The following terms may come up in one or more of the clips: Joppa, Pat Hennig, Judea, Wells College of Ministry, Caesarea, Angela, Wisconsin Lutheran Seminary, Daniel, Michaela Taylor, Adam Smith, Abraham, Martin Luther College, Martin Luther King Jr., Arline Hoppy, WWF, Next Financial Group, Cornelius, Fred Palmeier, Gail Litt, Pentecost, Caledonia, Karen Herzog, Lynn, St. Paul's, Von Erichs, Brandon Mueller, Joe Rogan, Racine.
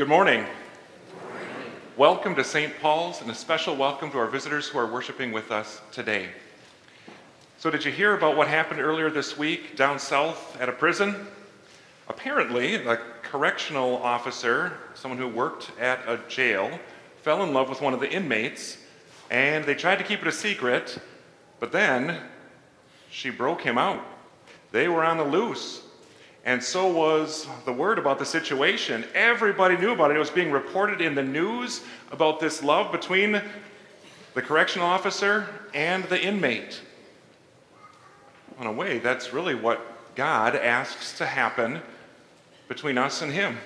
Good morning. Good morning. Welcome to St. Paul's, and a special welcome to our visitors who are worshiping with us today. So did you hear about what happened earlier this week down south at a prison? Apparently, a correctional officer, someone who worked at a jail, fell in love with one of the inmates, and they tried to keep it a secret, but then she broke him out. They were on the loose. And so was the word about the situation. Everybody knew about it. It was being reported in the news about this love between the correctional officer and the inmate. In a way, that's really what God asks to happen between us and Him.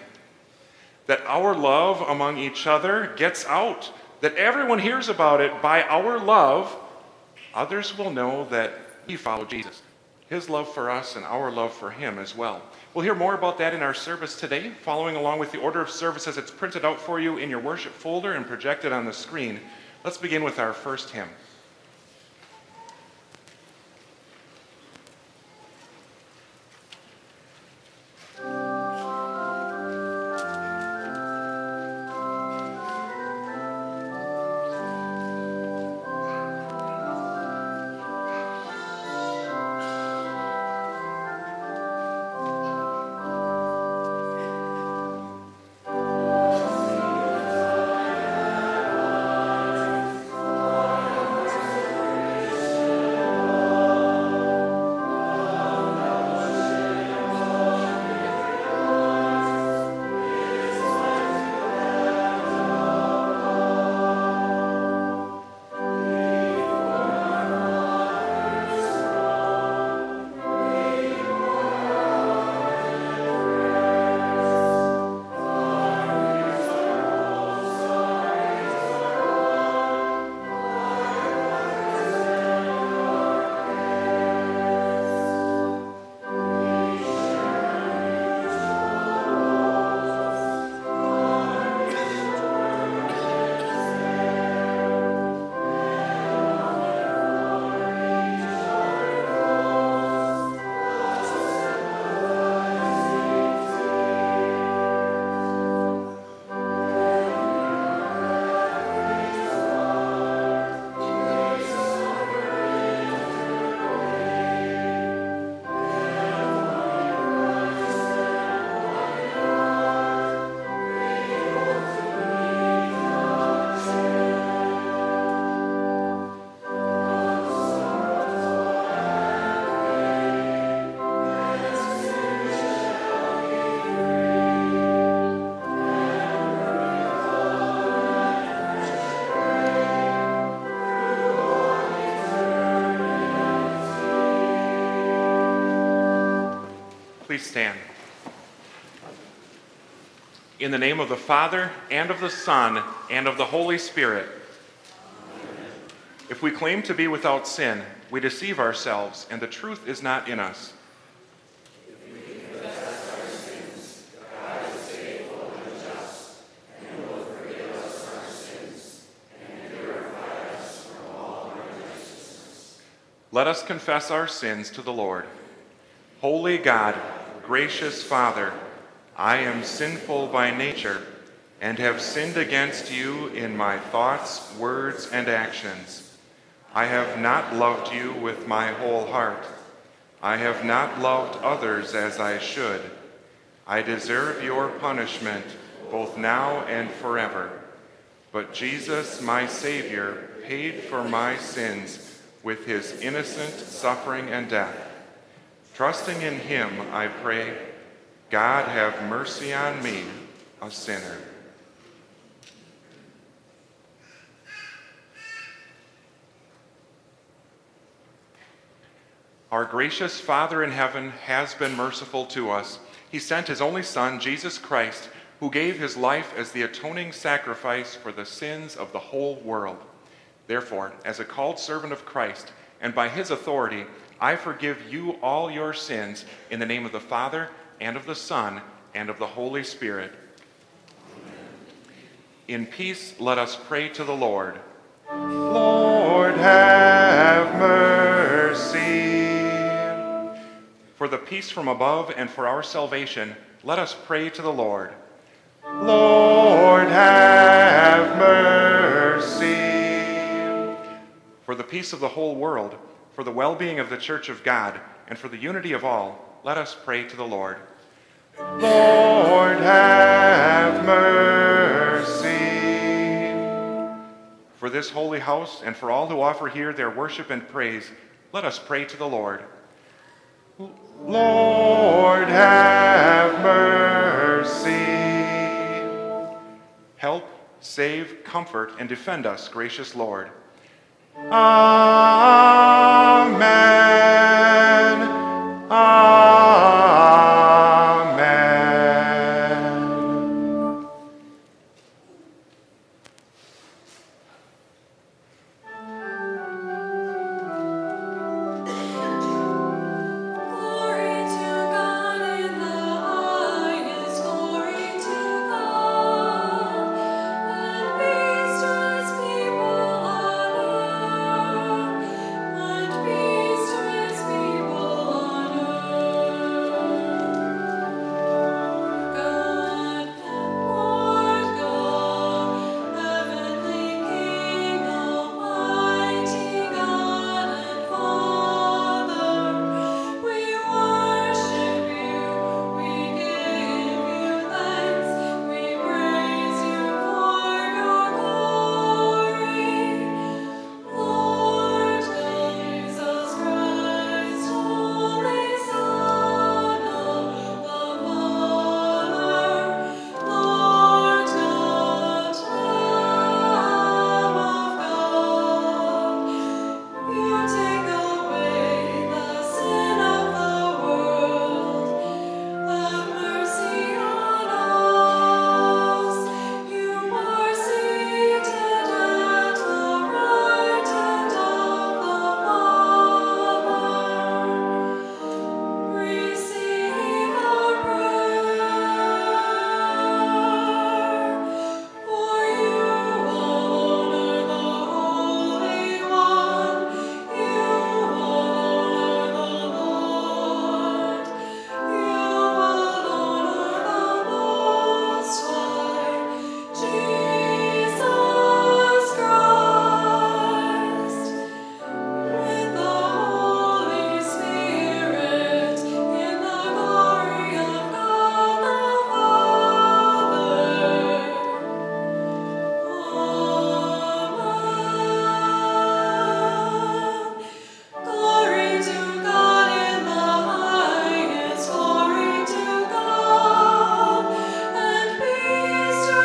That our love among each other gets out. That everyone hears about it. By our love, others will know that we follow Jesus. His love for us and our love for Him as well. We'll hear more about that in our service today, following along with the order of service as it's printed out for you in your worship folder and projected on the screen. Let's begin with our first hymn. Please stand. In the name of the Father, and of the Son, and of the Holy Spirit. Amen. If we claim to be without sin, we deceive ourselves, and the truth is not in us. If we confess our sins, God is faithful and just, and will forgive us our sins, and purify us from all unrighteousness. Let us confess our sins to the Lord. Holy God, gracious Father, I am sinful by nature and have sinned against you in my thoughts, words, and actions. I have not loved you with my whole heart. I have not loved others as I should. I deserve your punishment both now and forever. But Jesus, my Savior, paid for my sins with his innocent suffering and death. Trusting in him, I pray, God have mercy on me, a sinner. Our gracious Father in heaven has been merciful to us. He sent his only Son, Jesus Christ, who gave his life as the atoning sacrifice for the sins of the whole world. Therefore, as a called servant of Christ, and by his authority, I forgive you all your sins in the name of the Father, and of the Son, and of the Holy Spirit. Amen. In peace, let us pray to the Lord. Lord, have mercy. For the peace from above and for our salvation, let us pray to the Lord. Lord, have mercy. For the peace of the whole world, for the well-being of the Church of God, and for the unity of all, let us pray to the Lord. Lord, have mercy. For this holy house and for all who offer here their worship and praise, let us pray to the Lord. Lord, have mercy. Help, save, comfort, and defend us, gracious Lord. Amen. Amen. Glory to God in the highest, glory to God, and peace to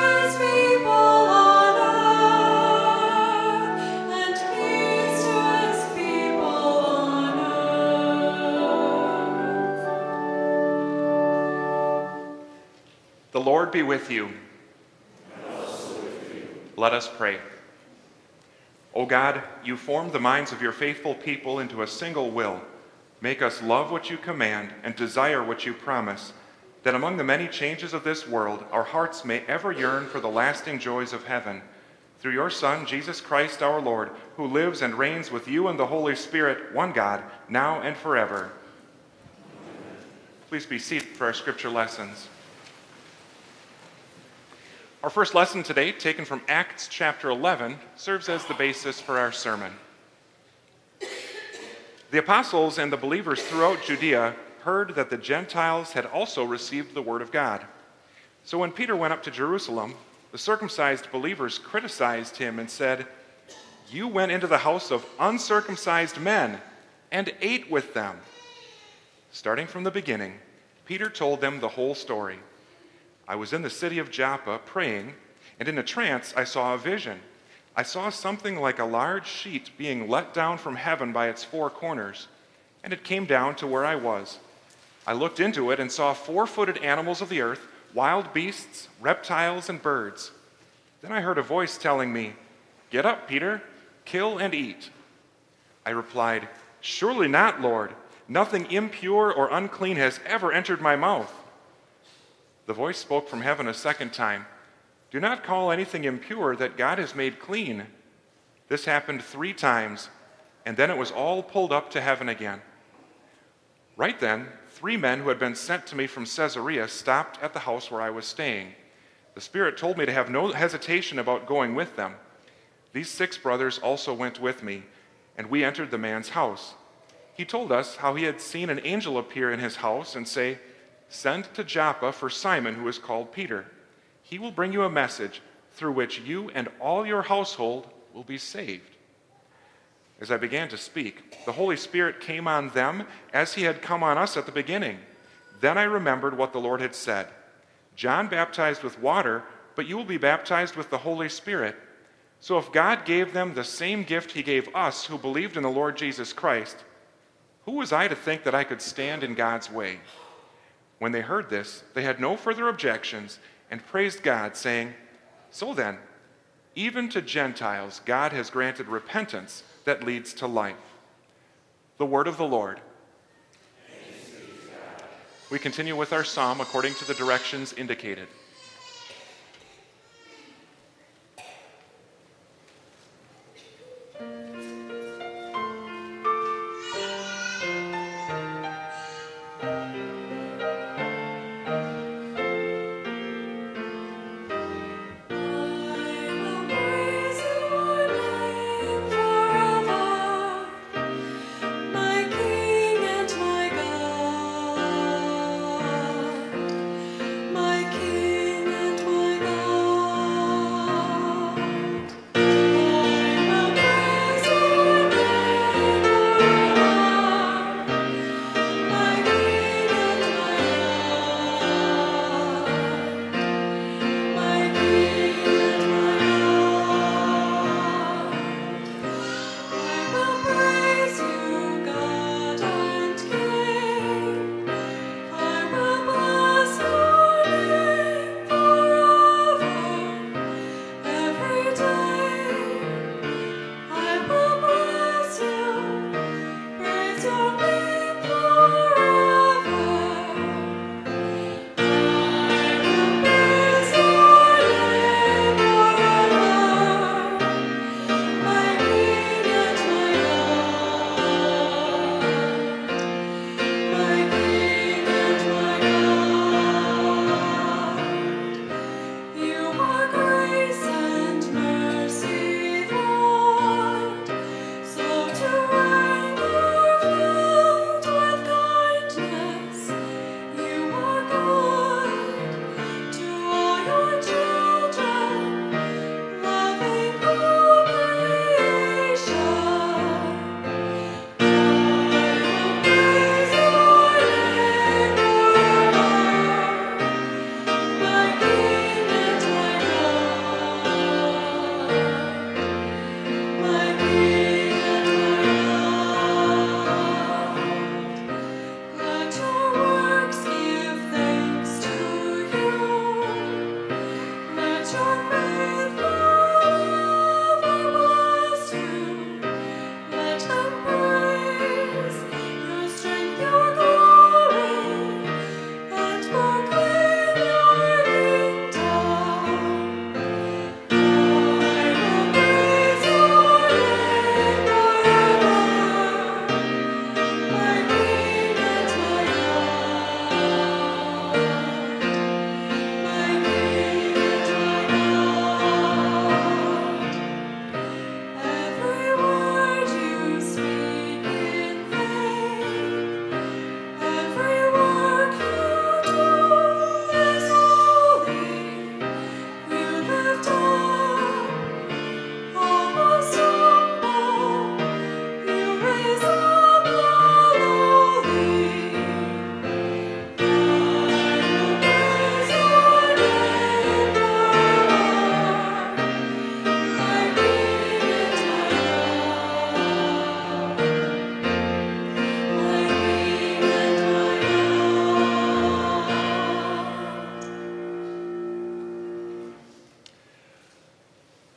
his people on earth, and peace to his people on earth. God, Lord God, heavenly King, almighty God and Father, we worship you, we give you thanks, we praise you for your glory. Lord Jesus Christ, Holy Son of the Father, Lord and Lamb of God, you take away the sin of the world. Have mercy on us, you are seated at the right hand of the Father. Receive our prayer, for you honor the Holy One, you honor the Lord, you honor the Most High, Jesus Christ. With the Holy Spirit, in the glory of God the Father. Amen. Glory to God in the highest, glory to God, and peace to his people on earth, and peace to his people on earth. The Lord be with you. Let us pray. O God, you formed the minds of your faithful people into a single will. Make us love what you command and desire what you promise, that among the many changes of this world, our hearts may ever yearn for the lasting joys of heaven. Through your Son, Jesus Christ our Lord, who lives and reigns with you and the Holy Spirit, one God, now and forever. Please be seated for our scripture lessons. Our first lesson today, taken from Acts chapter 11, serves as the basis for our sermon. The apostles and the believers throughout Judea heard that the Gentiles had also received the word of God. So when Peter went up to Jerusalem, the circumcised believers criticized him and said, "You went into the house of uncircumcised men and ate with them." Starting from the beginning, Peter told them the whole story. "I was in the city of Joppa praying, and in a trance I saw a vision. I saw something like a large sheet being let down from heaven by its four corners, and it came down to where I was. I looked into it and saw four-footed animals of the earth, wild beasts, reptiles, and birds. Then I heard a voice telling me, 'Get up, Peter, kill and eat.' I replied, 'Surely not, Lord. Nothing impure or unclean has ever entered my mouth.' The voice spoke from heaven a second time, 'Do not call anything impure that God has made clean.' This happened 3 times, and then it was all pulled up to heaven again. Right then, 3 men who had been sent to me from Caesarea stopped at the house where I was staying. The Spirit told me to have no hesitation about going with them. These 6 brothers also went with me, and we entered the man's house. He told us how he had seen an angel appear in his house and say, 'Send to Joppa for Simon, who is called Peter. He will bring you a message through which you and all your household will be saved.' As I began to speak, the Holy Spirit came on them as he had come on us at the beginning. Then I remembered what the Lord had said. 'John baptized with water, but you will be baptized with the Holy Spirit.' So if God gave them the same gift he gave us who believed in the Lord Jesus Christ, who was I to think that I could stand in God's way?" When they heard this, they had no further objections and praised God, saying, "So then, even to Gentiles, God has granted repentance that leads to life." The word of the Lord. Thanks be to God. We continue with our psalm according to the directions indicated.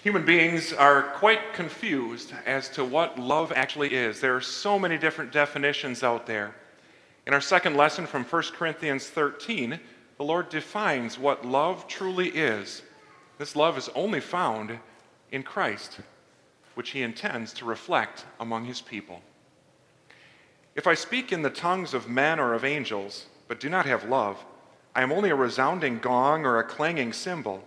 Human beings are quite confused as to what love actually is. There are so many different definitions out there. In our second lesson from 1 Corinthians 13, the Lord defines what love truly is. This love is only found in Christ, which he intends to reflect among his people. If I speak in the tongues of men or of angels, but do not have love, I am only a resounding gong or a clanging cymbal.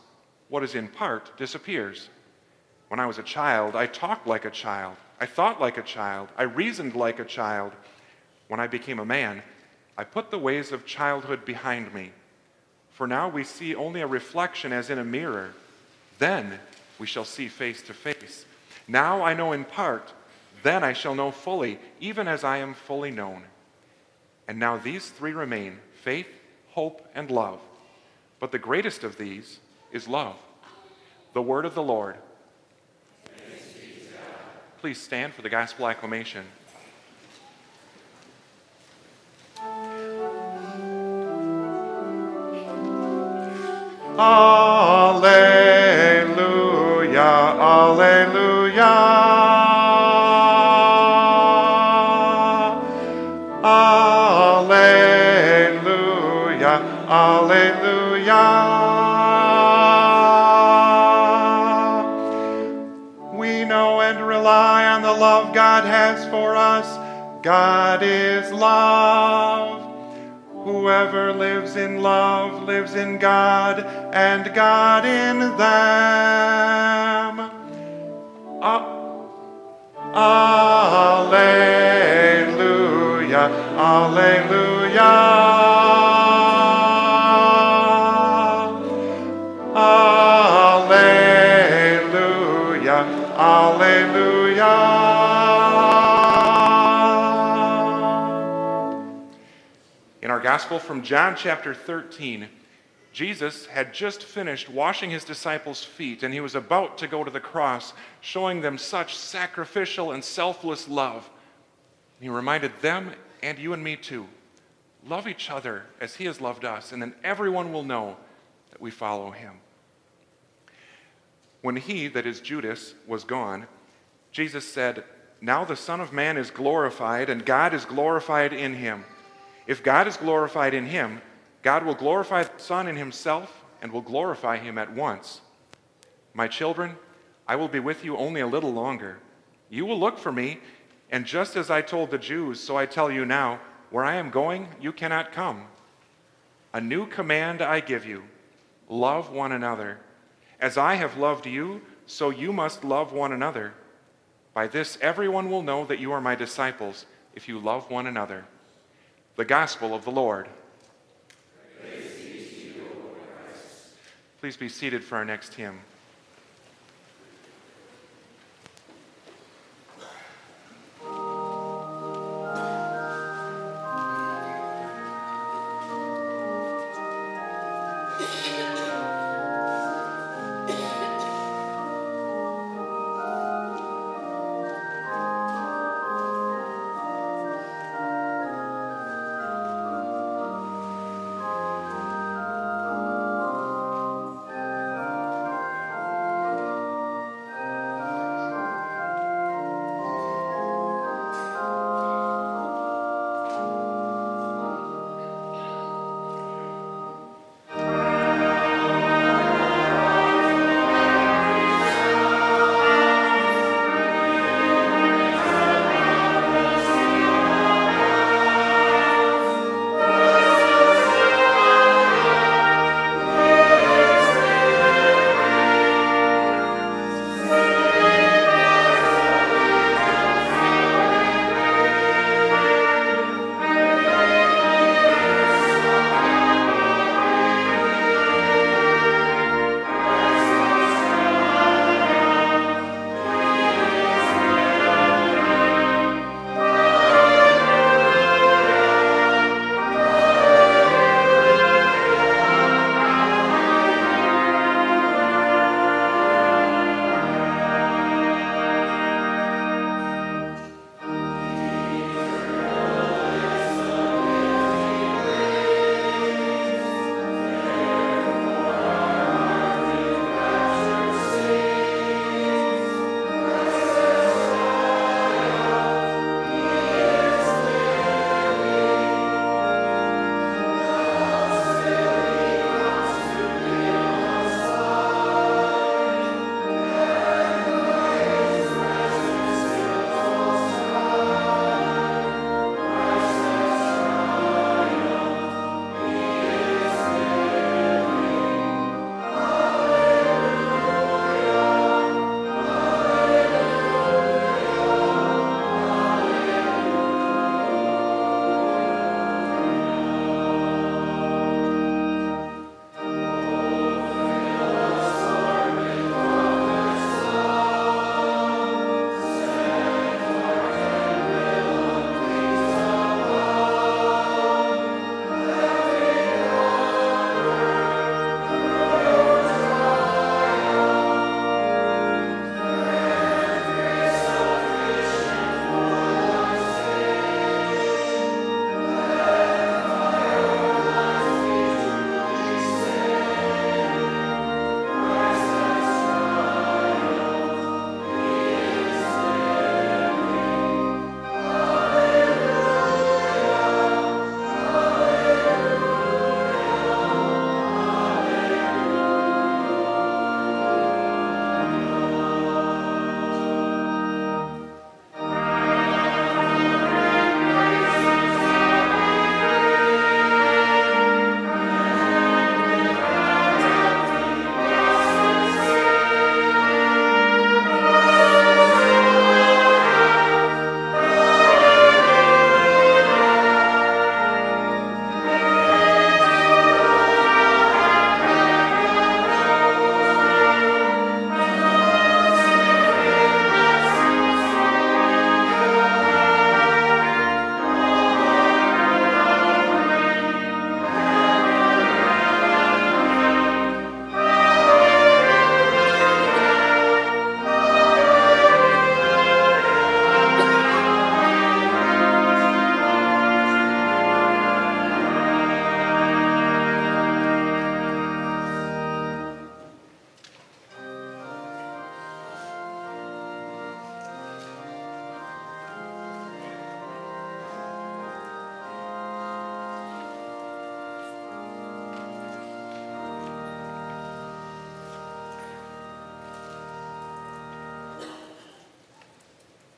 what is in part disappears. When I was a child, I talked like a child. I thought like a child. I reasoned like a child. When I became a man, I put the ways of childhood behind me. For now we see only a reflection as in a mirror. Then we shall see face to face. Now I know in part, then I shall know fully, even as I am fully known. And now these three remain, faith, hope, and love. But the greatest of these is love. The word of the Lord. Thanks be to God. Please stand for the gospel acclamation. Alleluia, alleluia. Hallelujah. We know and rely on the love God has for us. God is love. Whoever lives in love lives in God, and God in them. Alleluia, alleluia. Gospel from John chapter 13. Jesus had just finished washing his disciples' feet, and he was about to go to the cross, showing them such sacrificial and selfless love. He reminded them, and you and me too, love each other as he has loved us, and then everyone will know that we follow him. When he, that is Judas, was gone, Jesus said, "Now the Son of Man is glorified, and God is glorified in him. If God is glorified in him, God will glorify the Son in himself and will glorify him at once. My children, I will be with you only a little longer. You will look for me, and just as I told the Jews, so I tell you now, where I am going, you cannot come. A new command I give you, love one another. As I have loved you, so you must love one another. By this everyone will know that you are my disciples, if you love one another." The gospel of the Lord. Praise be to you, O Lord Christ. Please be seated for our next hymn.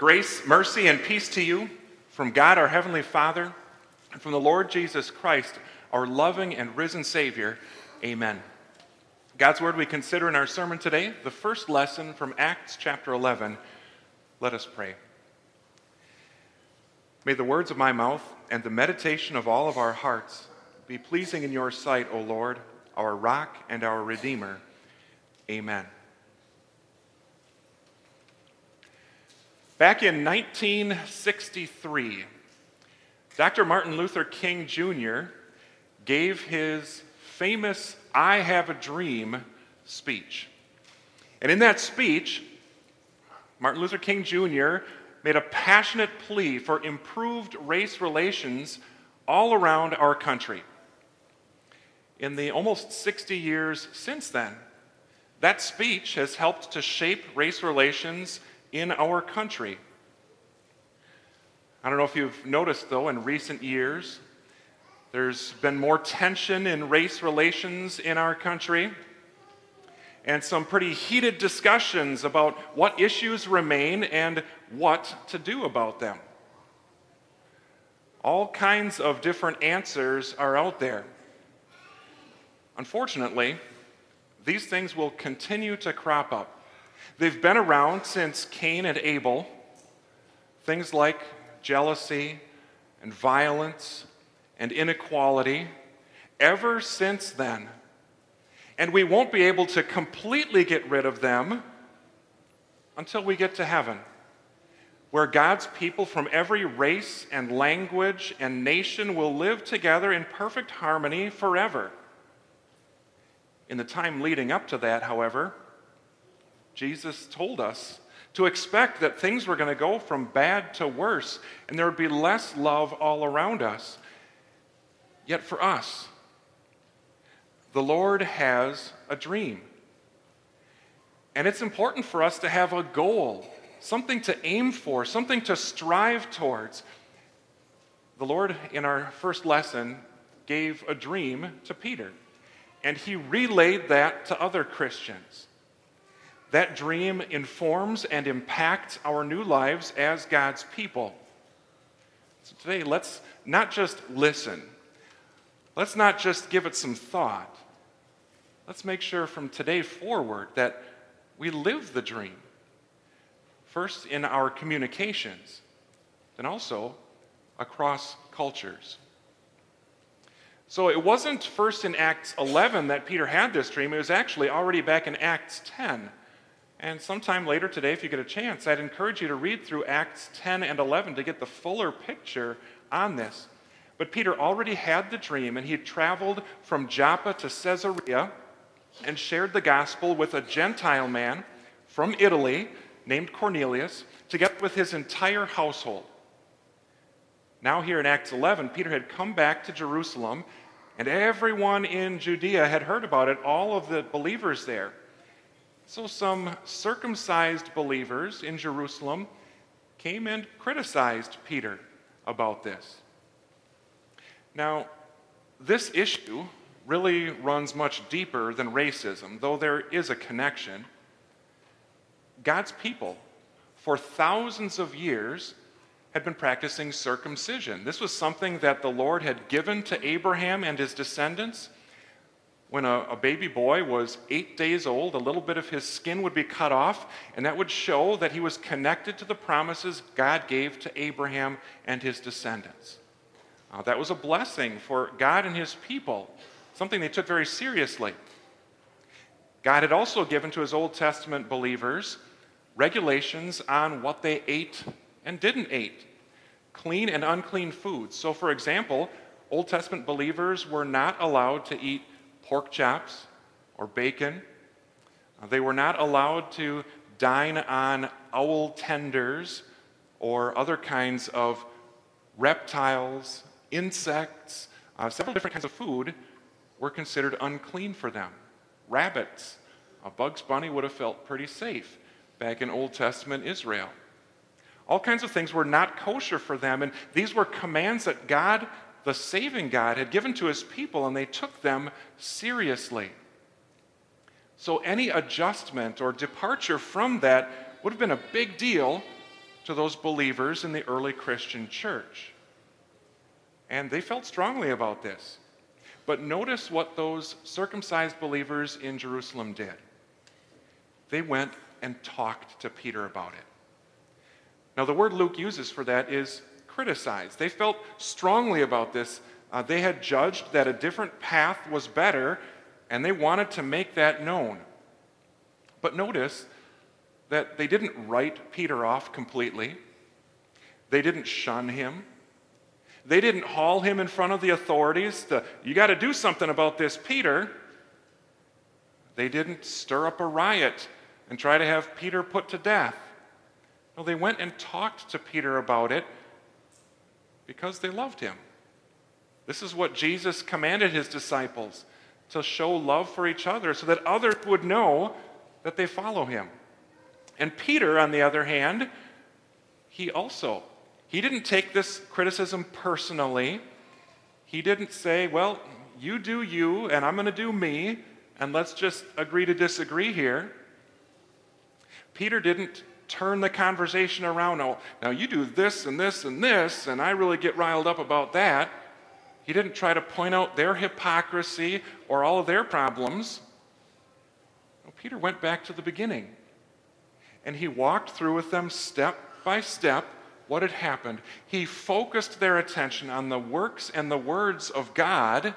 Grace, mercy, and peace to you from God our Heavenly Father and from the Lord Jesus Christ, our loving and risen Savior. Amen. God's word we consider in our sermon today, the first lesson from Acts chapter 11. Let us pray. May the words of my mouth and the meditation of all of our hearts be pleasing in your sight, O Lord, our rock and our Redeemer. Amen. Back in 1963, Dr. Martin Luther King Jr. gave his famous I Have a Dream speech. And in that speech, Martin Luther King Jr. made a passionate plea for improved race relations all around our country. In the almost 60 years since then, that speech has helped to shape race relations in our country. I don't know if you've noticed, though, in recent years, there's been more tension in race relations in our country and some pretty heated discussions about what issues remain and what to do about them. All kinds of different answers are out there. Unfortunately, these things will continue to crop up. They've been around since Cain and Abel. Things like jealousy and violence and inequality ever since then. And we won't be able to completely get rid of them until we get to heaven, where God's people from every race and language and nation will live together in perfect harmony forever. In the time leading up to that, however, Jesus told us to expect that things were going to go from bad to worse, and there would be less love all around us. Yet for us, the Lord has a dream. And it's important for us to have a goal, something to aim for, something to strive towards. The Lord, in our first lesson, gave a dream to Peter, and he relayed that to other Christians. That dream informs and impacts our new lives as God's people. So today, let's not just listen. Let's not just give it some thought. Let's make sure from today forward that we live the dream. First in our communications, then also across cultures. So it wasn't first in Acts 11 that Peter had this dream. It was actually already back in Acts 10. And sometime later today, if you get a chance, I'd encourage you to read through Acts 10 and 11 to get the fuller picture on this. But Peter already had the dream, and he traveled from Joppa to Caesarea and shared the gospel with a Gentile man from Italy named Cornelius, together with his entire household. Now here in Acts 11, Peter had come back to Jerusalem, and everyone in Judea had heard about it, all of the believers there. So some circumcised believers in Jerusalem came and criticized Peter about this. Now, this issue really runs much deeper than racism, though there is a connection. God's people, for thousands of years, had been practicing circumcision. This was something that the Lord had given to Abraham and his descendants. When a baby boy was 8 days old, a little bit of his skin would be cut off, and that would show that he was connected to the promises God gave to Abraham and his descendants. That was a blessing for God and his people, something they took very seriously. God had also given to his Old Testament believers regulations on what they ate and didn't eat, clean and unclean foods. So, for example, Old Testament believers were not allowed to eat pork chops or bacon. They were not allowed to dine on owl tenders or other kinds of reptiles, insects. Several different kinds of food were considered unclean for them. Rabbits. Bugs Bunny would have felt pretty safe back in Old Testament Israel. All kinds of things were not kosher for them, and these were commands that God, the saving God, had given to his people, and they took them seriously. So any adjustment or departure from that would have been a big deal to those believers in the early Christian church. And they felt strongly about this. But notice what those circumcised believers in Jerusalem did. They went and talked to Peter about it. Now, the word Luke uses for that is criticized. They felt strongly about this. They had judged that a different path was better, and they wanted to make that known. But notice that they didn't write Peter off completely. They didn't shun him. They didn't haul him in front of the authorities. You got to do something about this, Peter. They didn't stir up a riot and try to have Peter put to death. No, they went and talked to Peter about it because they loved him. This is what Jesus commanded his disciples, to show love for each other so that others would know that they follow him. And Peter, on the other hand, he didn't take this criticism personally. He didn't say, well, you do you, and I'm going to do me, and let's just agree to disagree here. Peter didn't turn the conversation around. Oh, now you do this and this and this, and I really get riled up about that. He didn't try to point out their hypocrisy or all of their problems. No, Peter went back to the beginning, and he walked through with them step by step what had happened. He focused their attention on the works and the words of God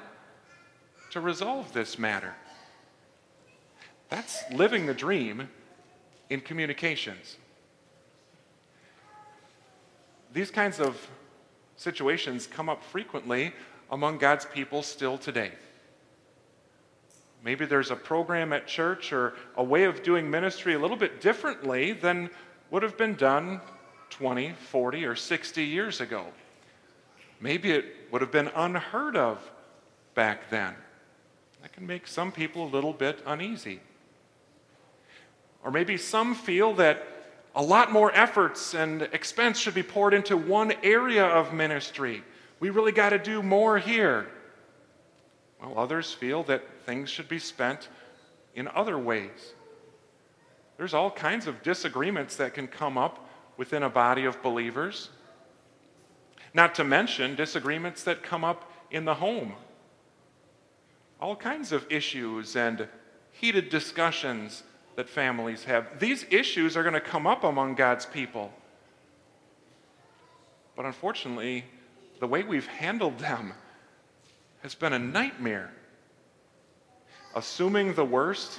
to resolve this matter. That's living the dream in communications. These kinds of situations come up frequently among God's people still today. Maybe there's a program at church or a way of doing ministry a little bit differently than would have been done 20, 40, or 60 years ago. Maybe it would have been unheard of back then. That can make some people a little bit uneasy. Or maybe some feel that a lot more efforts and expense should be poured into one area of ministry. We really got to do more here. While others feel that things should be spent in other ways. There's all kinds of disagreements that can come up within a body of believers. Not to mention disagreements that come up in the home. All kinds of issues and heated discussions that families have. These issues are going to come up among God's people. But unfortunately, the way we've handled them has been a nightmare. Assuming the worst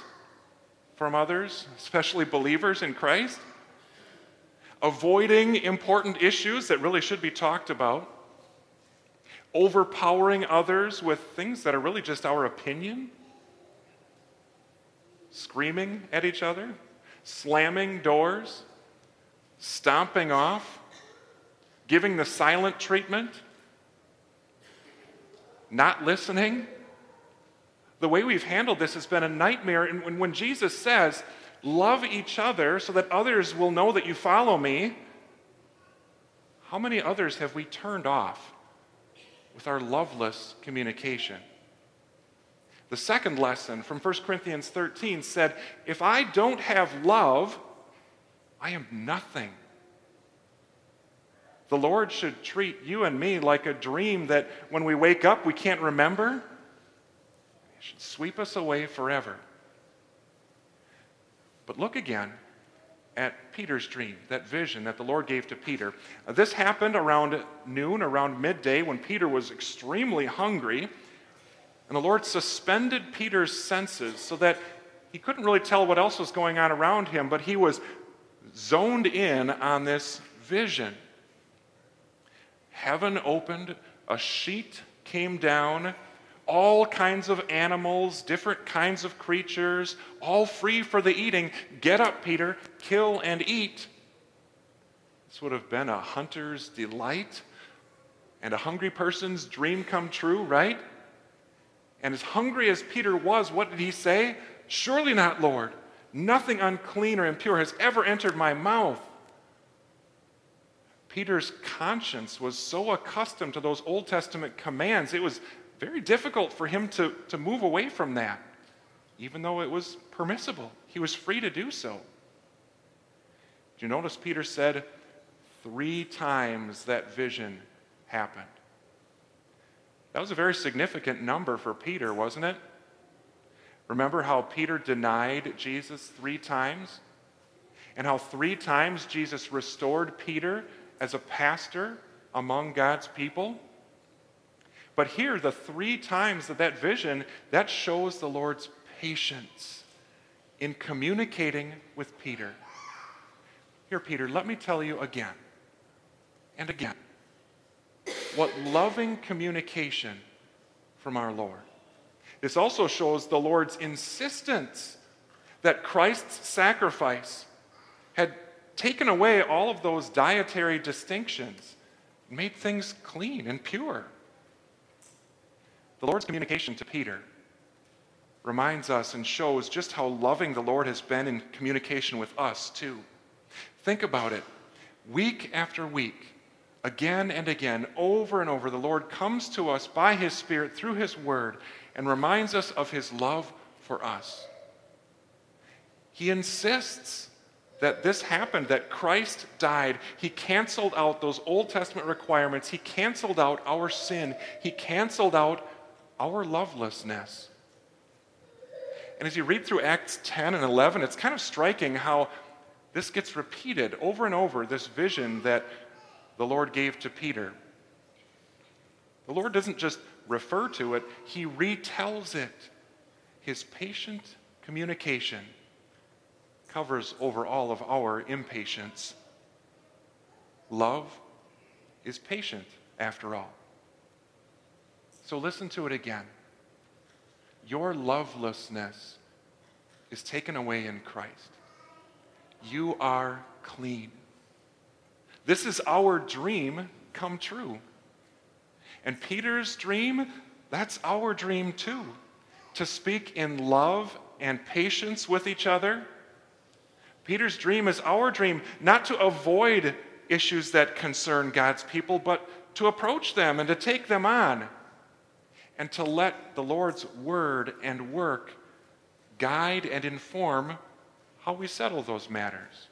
from others, especially believers in Christ, avoiding important issues that really should be talked about, overpowering others with things that are really just our opinion, screaming at each other, slamming doors, stomping off, giving the silent treatment, not listening. The way we've handled this has been a nightmare. And when Jesus says, love each other so that others will know that you follow me, how many others have we turned off with our loveless communication? The second lesson from 1 Corinthians 13 said, if I don't have love, I am nothing. The Lord should treat you and me like a dream that when we wake up we can't remember. It should sweep us away forever. But look again at Peter's dream, that vision that the Lord gave to Peter. This happened around noon, around midday, when Peter was extremely hungry. And the Lord suspended Peter's senses so that he couldn't really tell what else was going on around him, but he was zoned in on this vision. Heaven opened, a sheet came down, all kinds of animals, different kinds of creatures, all free for the eating. Get up, Peter, kill and eat. This would have been a hunter's delight and a hungry person's dream come true, right? And as hungry as Peter was, what did he say? Surely not, Lord. Nothing unclean or impure has ever entered my mouth. Peter's conscience was so accustomed to those Old Testament commands, it was very difficult for him to move away from that, even though it was permissible. He was free to do so. Do you notice Peter said, Three times that vision happened. That was a very significant number for Peter, wasn't it? Remember how Peter denied Jesus three times? And how three times Jesus restored Peter as a pastor among God's people? But here, the three times of that vision, that shows the Lord's patience in communicating with Peter. Here, Peter, let me tell you again and again what loving communication from our Lord. This also shows the Lord's insistence that Christ's sacrifice had taken away all of those dietary distinctions, made things clean and pure. The Lord's communication to Peter reminds us and shows just how loving the Lord has been in communication with us, too. Think about it. Week after week, again and again, over and over, the Lord comes to us by His Spirit through His Word and reminds us of His love for us. He insists that this happened, that Christ died. He canceled out those Old Testament requirements. He canceled out our sin. He canceled out our lovelessness. And as you read through Acts 10 and 11, it's kind of striking how this gets repeated over and over, this vision that the Lord gave to Peter. The Lord doesn't just refer to it, He retells it. His patient communication covers over all of our impatience. Love is patient, after all. So listen to it again. Your lovelessness is taken away in Christ. You are clean. This is our dream come true. And Peter's dream, that's our dream too, to speak in love and patience with each other. Peter's dream is our dream, not to avoid issues that concern God's people, but to approach them and to take them on, and to let the Lord's word and work guide and inform how we settle those matters.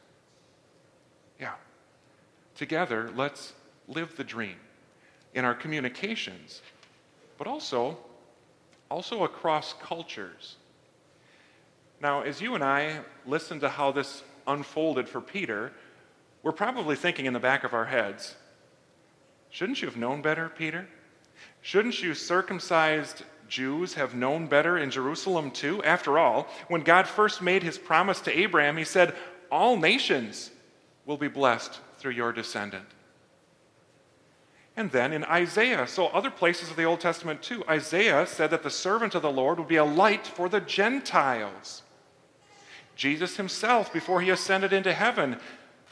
Yeah. Together, let's live the dream in our communications, but also across cultures. Now, as you and I listen to how this unfolded for Peter, we're probably thinking in the back of our heads, shouldn't you have known better, Peter? Shouldn't you circumcised Jews have known better in Jerusalem too? After all, when God first made His promise to Abraham, He said, all nations will be blessed through your descendant. And then in Isaiah, so other places of the Old Testament too, Isaiah said that the servant of the Lord would be a light for the Gentiles. Jesus Himself, before He ascended into heaven,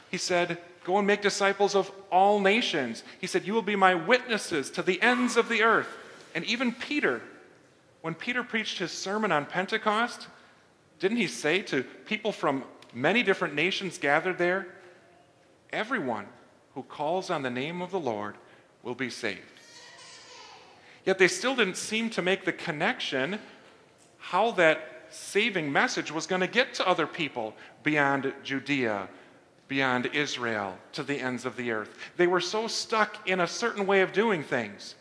He said, go and make disciples of all nations. He said, you will be my witnesses to the ends of the earth. And even Peter, when Peter preached his sermon on Pentecost, didn't he say to people from many different nations gathered there, everyone who calls on the name of the Lord will be saved? Yet they still didn't seem to make the connection how that saving message was going to get to other people beyond Judea, beyond Israel, to the ends of the earth. They were so stuck in a certain way of doing things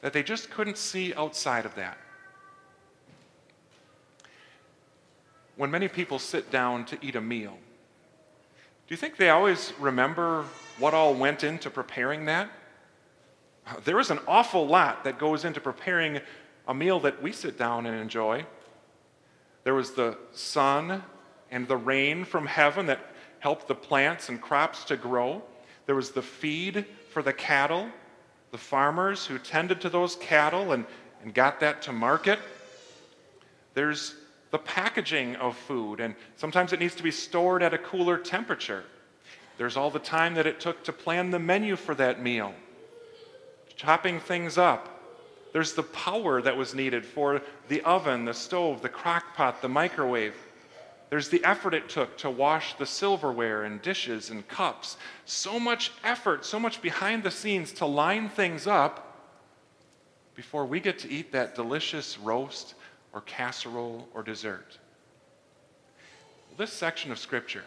that they just couldn't see outside of that. When many people sit down to eat a meal, do you think they always remember what all went into preparing that? There is an awful lot that goes into preparing a meal that we sit down and enjoy. There was the sun and the rain from heaven that helped the plants and crops to grow. There was the feed for the cattle, the farmers who tended to those cattle and got that to market. There's the packaging of food, and sometimes it needs to be stored at a cooler temperature. There's all the time that it took to plan the menu for that meal, chopping things up. There's the power that was needed for the oven, the stove, the crock pot, the microwave. There's the effort it took to wash the silverware and dishes and cups. So much effort, so much behind the scenes to line things up before we get to eat that delicious roast or casserole or dessert. This section of Scripture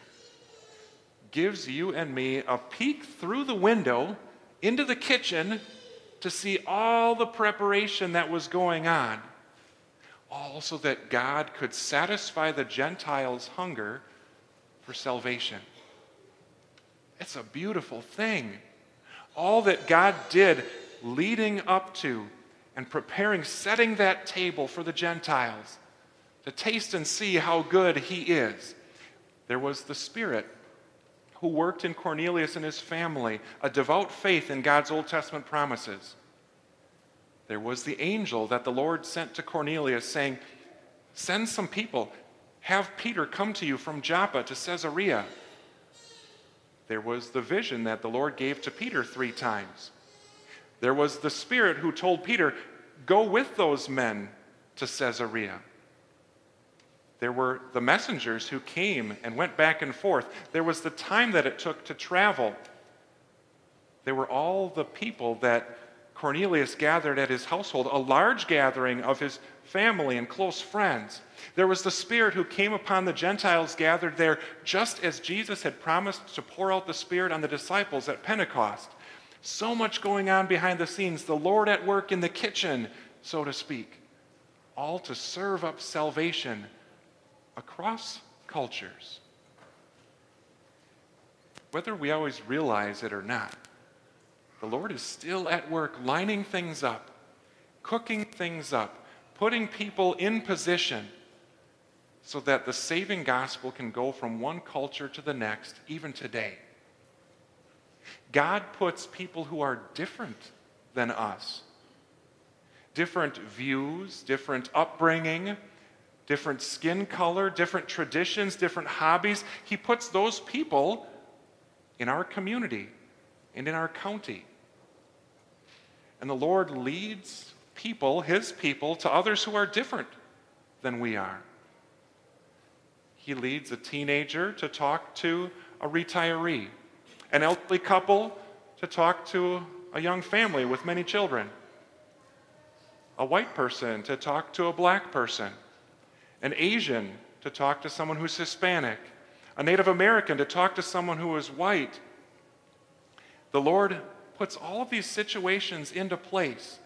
gives you and me a peek through the window into the kitchen to see all the preparation that was going on, all so that God could satisfy the Gentiles' hunger for salvation. It's a beautiful thing. All that God did leading up to and preparing, setting that table for the Gentiles to taste and see how good he is. There was the Spirit who worked in Cornelius and his family, a devout faith in God's Old Testament promises. There was the angel that the Lord sent to Cornelius saying, send some people, have Peter come to you from Joppa to Caesarea. There was the vision that the Lord gave to Peter 3 times. There was the Spirit who told Peter, go with those men to Caesarea. There were the messengers who came and went back and forth. There was the time that it took to travel. There were all the people that Cornelius gathered at his household, a large gathering of his family and close friends. There was the Spirit who came upon the Gentiles gathered there, just as Jesus had promised to pour out the Spirit on the disciples at Pentecost. So much going on behind the scenes, the Lord at work in the kitchen, so to speak, all to serve up salvation across cultures. Whether we always realize it or not, the Lord is still at work lining things up, cooking things up, putting people in position so that the saving gospel can go from one culture to the next, even today. God puts people who are different than us. Different views, different upbringing, different skin color, different traditions, different hobbies. He puts those people in our community and in our county. And the Lord leads people, his people, to others who are different than we are. He leads a teenager to talk to a retiree, an elderly couple to talk to a young family with many children, a white person to talk to a black person, an Asian to talk to someone who's Hispanic, a Native American to talk to someone who is white. The Lord puts all of these situations into place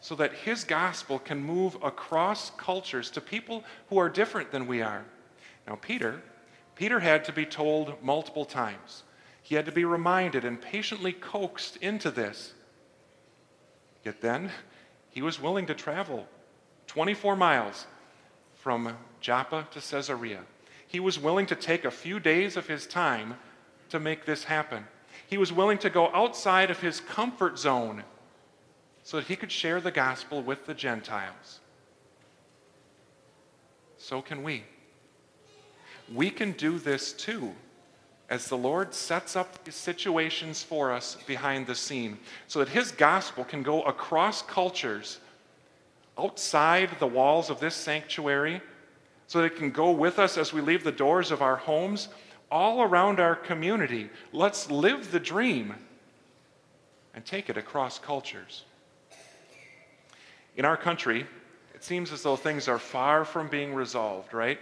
so that his gospel can move across cultures to people who are different than we are. Now, Peter had to be told multiple times. He had to be reminded and patiently coaxed into this. Yet then, he was willing to travel 24 miles from Joppa to Caesarea. He was willing to take a few days of his time to make this happen. He was willing to go outside of his comfort zone so that he could share the gospel with the Gentiles. So can we. We can do this too, as the Lord sets up these situations for us behind the scene so that his gospel can go across cultures outside the walls of this sanctuary, so that it can go with us as we leave the doors of our homes, all around our community. Let's live the dream and take it across cultures. In our country, it seems as though things are far from being resolved, right?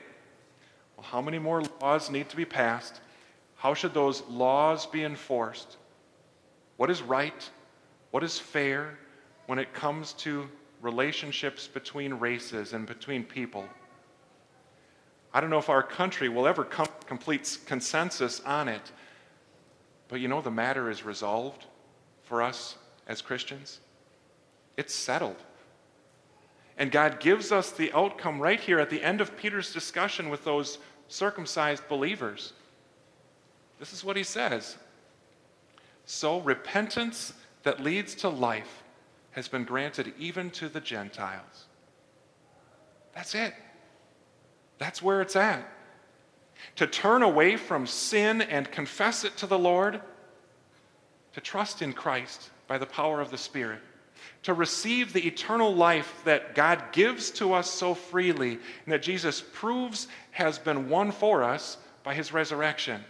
Well, how many more laws need to be passed? How should those laws be enforced? What is right? What is fair when it comes to relationships between races and between people? I don't know if our country will ever come to complete consensus on it, but you know the matter is resolved for us as Christians. It's settled. And God gives us the outcome right here at the end of Peter's discussion with those circumcised believers. This is what he says. So repentance that leads to life has been granted even to the Gentiles. That's it. That's where it's at. To turn away from sin and confess it to the Lord, to trust in Christ by the power of the Spirit, to receive the eternal life that God gives to us so freely and that Jesus proves has been won for us by his resurrection.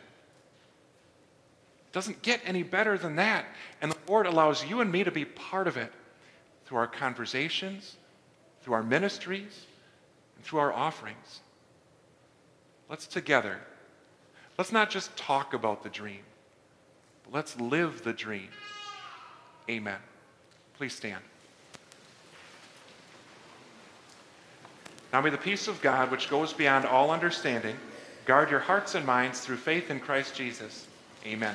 Doesn't get any better than that. And the Lord allows you and me to be part of it through our conversations, through our ministries, and through our offerings. Let's together Let's not just talk about the dream, but let's live the dream. Amen. Please stand. Now may the peace of God, which goes beyond all understanding, guard your hearts and minds through faith in Christ Jesus. Amen.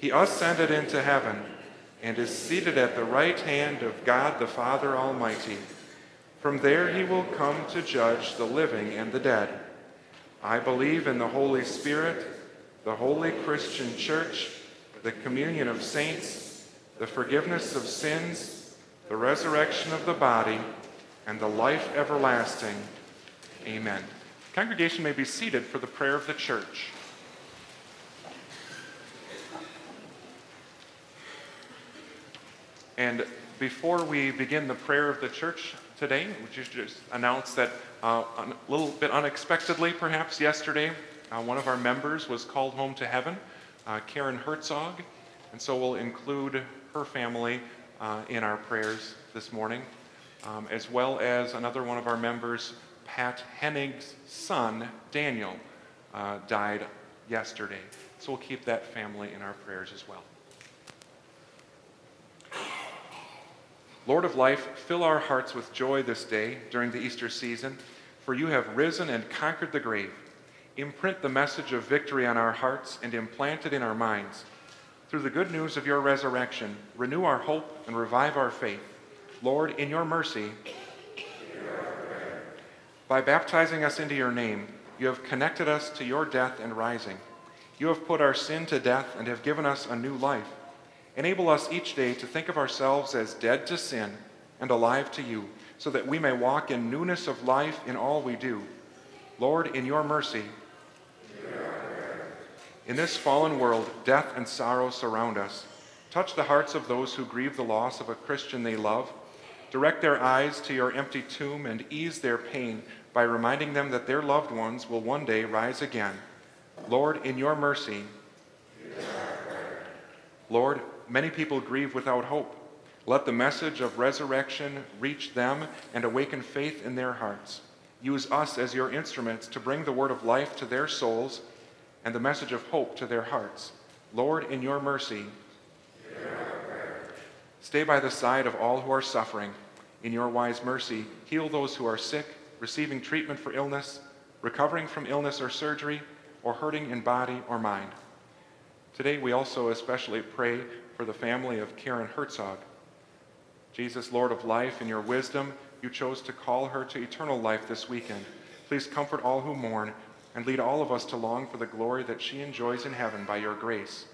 He ascended into heaven and is seated at the right hand of God the Father Almighty. From there he will come to judge the living and the dead. I believe in the Holy Spirit, the holy Christian Church, the communion of saints, the forgiveness of sins, the resurrection of the body, and the life everlasting. Amen. The congregation may be seated for the prayer of the church. And before we begin the prayer of the church today, we should just announce that a little bit unexpectedly, perhaps yesterday, one of our members was called home to heaven, Karen Herzog, and so we'll include her family in our prayers this morning, as well as another one of our members, Pat Hennig's son, Daniel, died yesterday. So we'll keep that family in our prayers as well. Lord of life, fill our hearts with joy this day during the Easter season, for you have risen and conquered the grave. Imprint the message of victory on our hearts and implant it in our minds. Through the good news of your resurrection, renew our hope and revive our faith. Lord, in your mercy, hear our prayer. By baptizing us into your name, you have connected us to your death and rising. You have put our sin to death and have given us a new life. Enable us each day to think of ourselves as dead to sin and alive to you, so that we may walk in newness of life in all we do. Lord, in your mercy. In this fallen world, death and sorrow surround us. Touch the hearts of those who grieve the loss of a Christian they love. Direct their eyes to your empty tomb and ease their pain by reminding them that their loved ones will one day rise again. Lord, in your mercy. Lord, many people grieve without hope. Let the message of resurrection reach them and awaken faith in their hearts. Use us as your instruments to bring the word of life to their souls and the message of hope to their hearts. Lord, in your mercy, hear our prayer. Stay by the side of all who are suffering. In your wise mercy, heal those who are sick, receiving treatment for illness, recovering from illness or surgery, or hurting in body or mind. Today we also especially pray for the family of Karen Herzog. Jesus, Lord of life, in your wisdom, you chose to call her to eternal life this weekend. Please comfort all who mourn and lead all of us to long for the glory that she enjoys in heaven by your grace.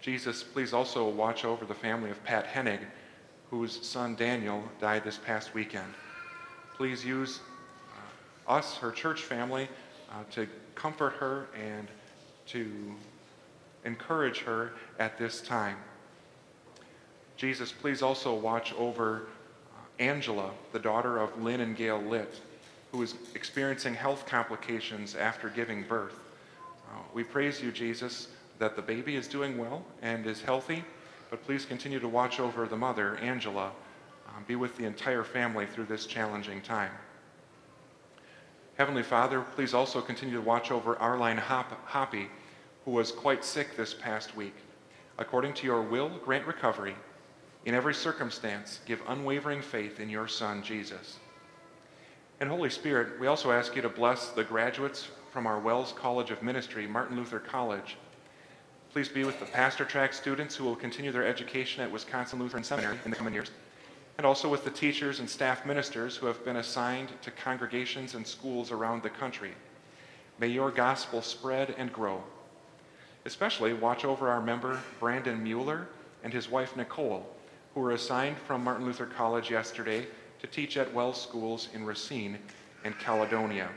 Jesus, please also watch over the family of Pat Hennig, whose son Daniel died this past weekend. Please use us, her church family, to comfort her and to encourage her at this time. Jesus, please also watch over Angela, the daughter of Lynn and Gail Litt, who is experiencing health complications after giving birth. We praise you, Jesus, that the baby is doing well and is healthy, but please continue to watch over the mother, Angela. Be with the entire family through this challenging time. Heavenly Father, please also continue to watch over Arline Hoppy, who was quite sick this past week. According to your will, grant recovery. In every circumstance, give unwavering faith in your Son, Jesus. And Holy Spirit, we also ask you to bless the graduates from our Wells College of Ministry, Martin Luther College. Please be with the Pastor Track students who will continue their education at Wisconsin Lutheran Seminary in the coming years, and also with the teachers and staff ministers who have been assigned to congregations and schools around the country. May your gospel spread and grow. Especially watch over our member Brandon Mueller and his wife Nicole, who were assigned from Martin Luther College yesterday to teach at Wells schools in Racine and Caledonia.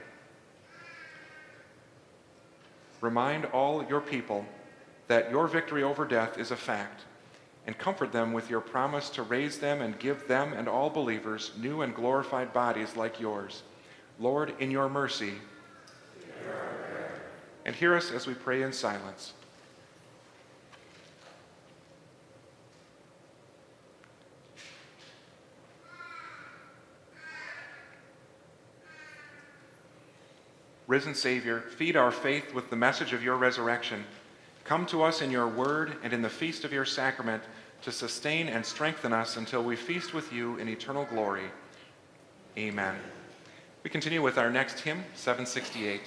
Remind all your people that your victory over death is a fact, and comfort them with your promise to raise them and give them and all believers new and glorified bodies like yours. Lord, in your mercy, hear our prayer. And hear us as we pray in silence. Risen Savior, feed our faith with the message of your resurrection. Come to us in your word and in the feast of your sacrament to sustain and strengthen us until we feast with you in eternal glory. Amen. We continue with our next hymn, 768.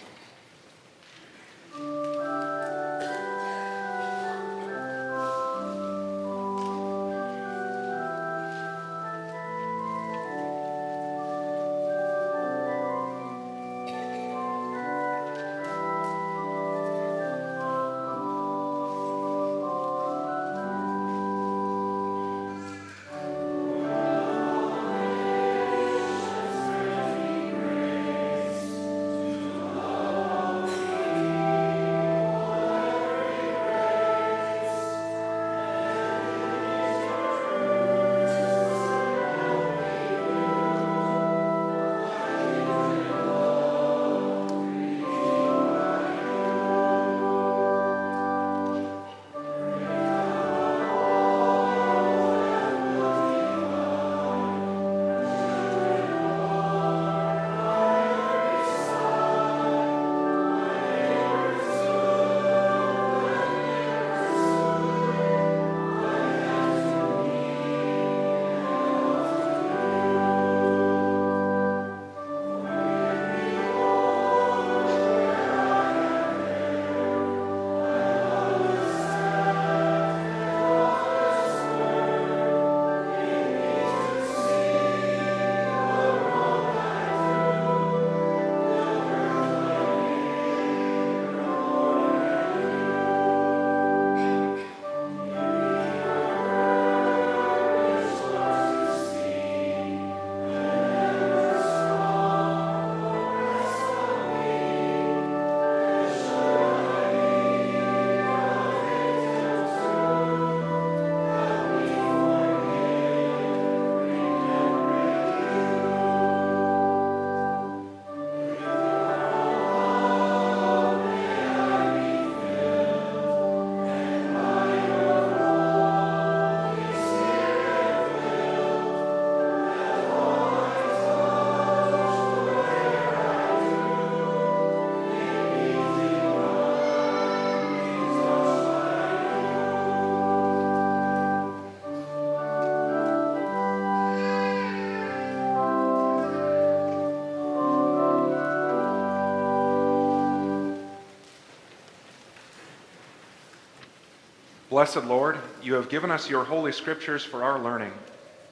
Blessed Lord, you have given us your holy scriptures for our learning.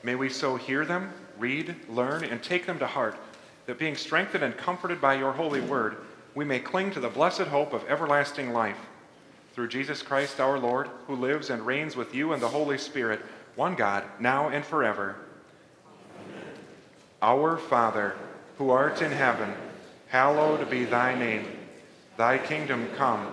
May we so hear them, read, learn, and take them to heart, that being strengthened and comforted by your holy word, we may cling to the blessed hope of everlasting life. Through Jesus Christ our Lord, who lives and reigns with you and the Holy Spirit, one God, now and forever. Amen. Our Father, who art in heaven, hallowed be thy name. Thy kingdom come.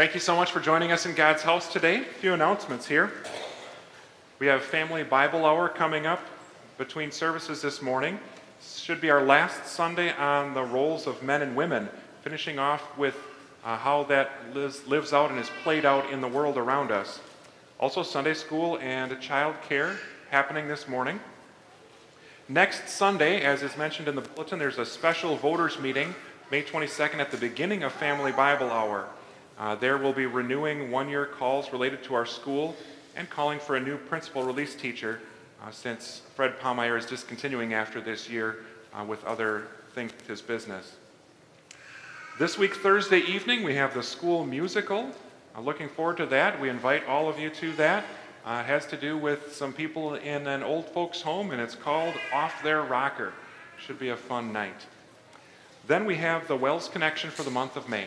Thank you so much for joining us in God's house today. A few announcements here. We have Family Bible Hour coming up between services this morning. This should be our last Sunday on the roles of men and women, finishing off with how that lives out and is played out in the world around us. Also, Sunday school and child care happening this morning. Next Sunday, as is mentioned in the bulletin, there's a special voters meeting, May 22nd, at the beginning of Family Bible Hour. There will be renewing one-year calls related to our school and calling for a new principal release teacher since Fred Palmeier is discontinuing after this year with other things with his business. This week, Thursday evening, we have the school musical. Looking forward to that. We invite all of you to that. It has to do with some people in an old folks' home, and it's called Off Their Rocker. Should be a fun night. Then we have the Wells Connection for the month of May.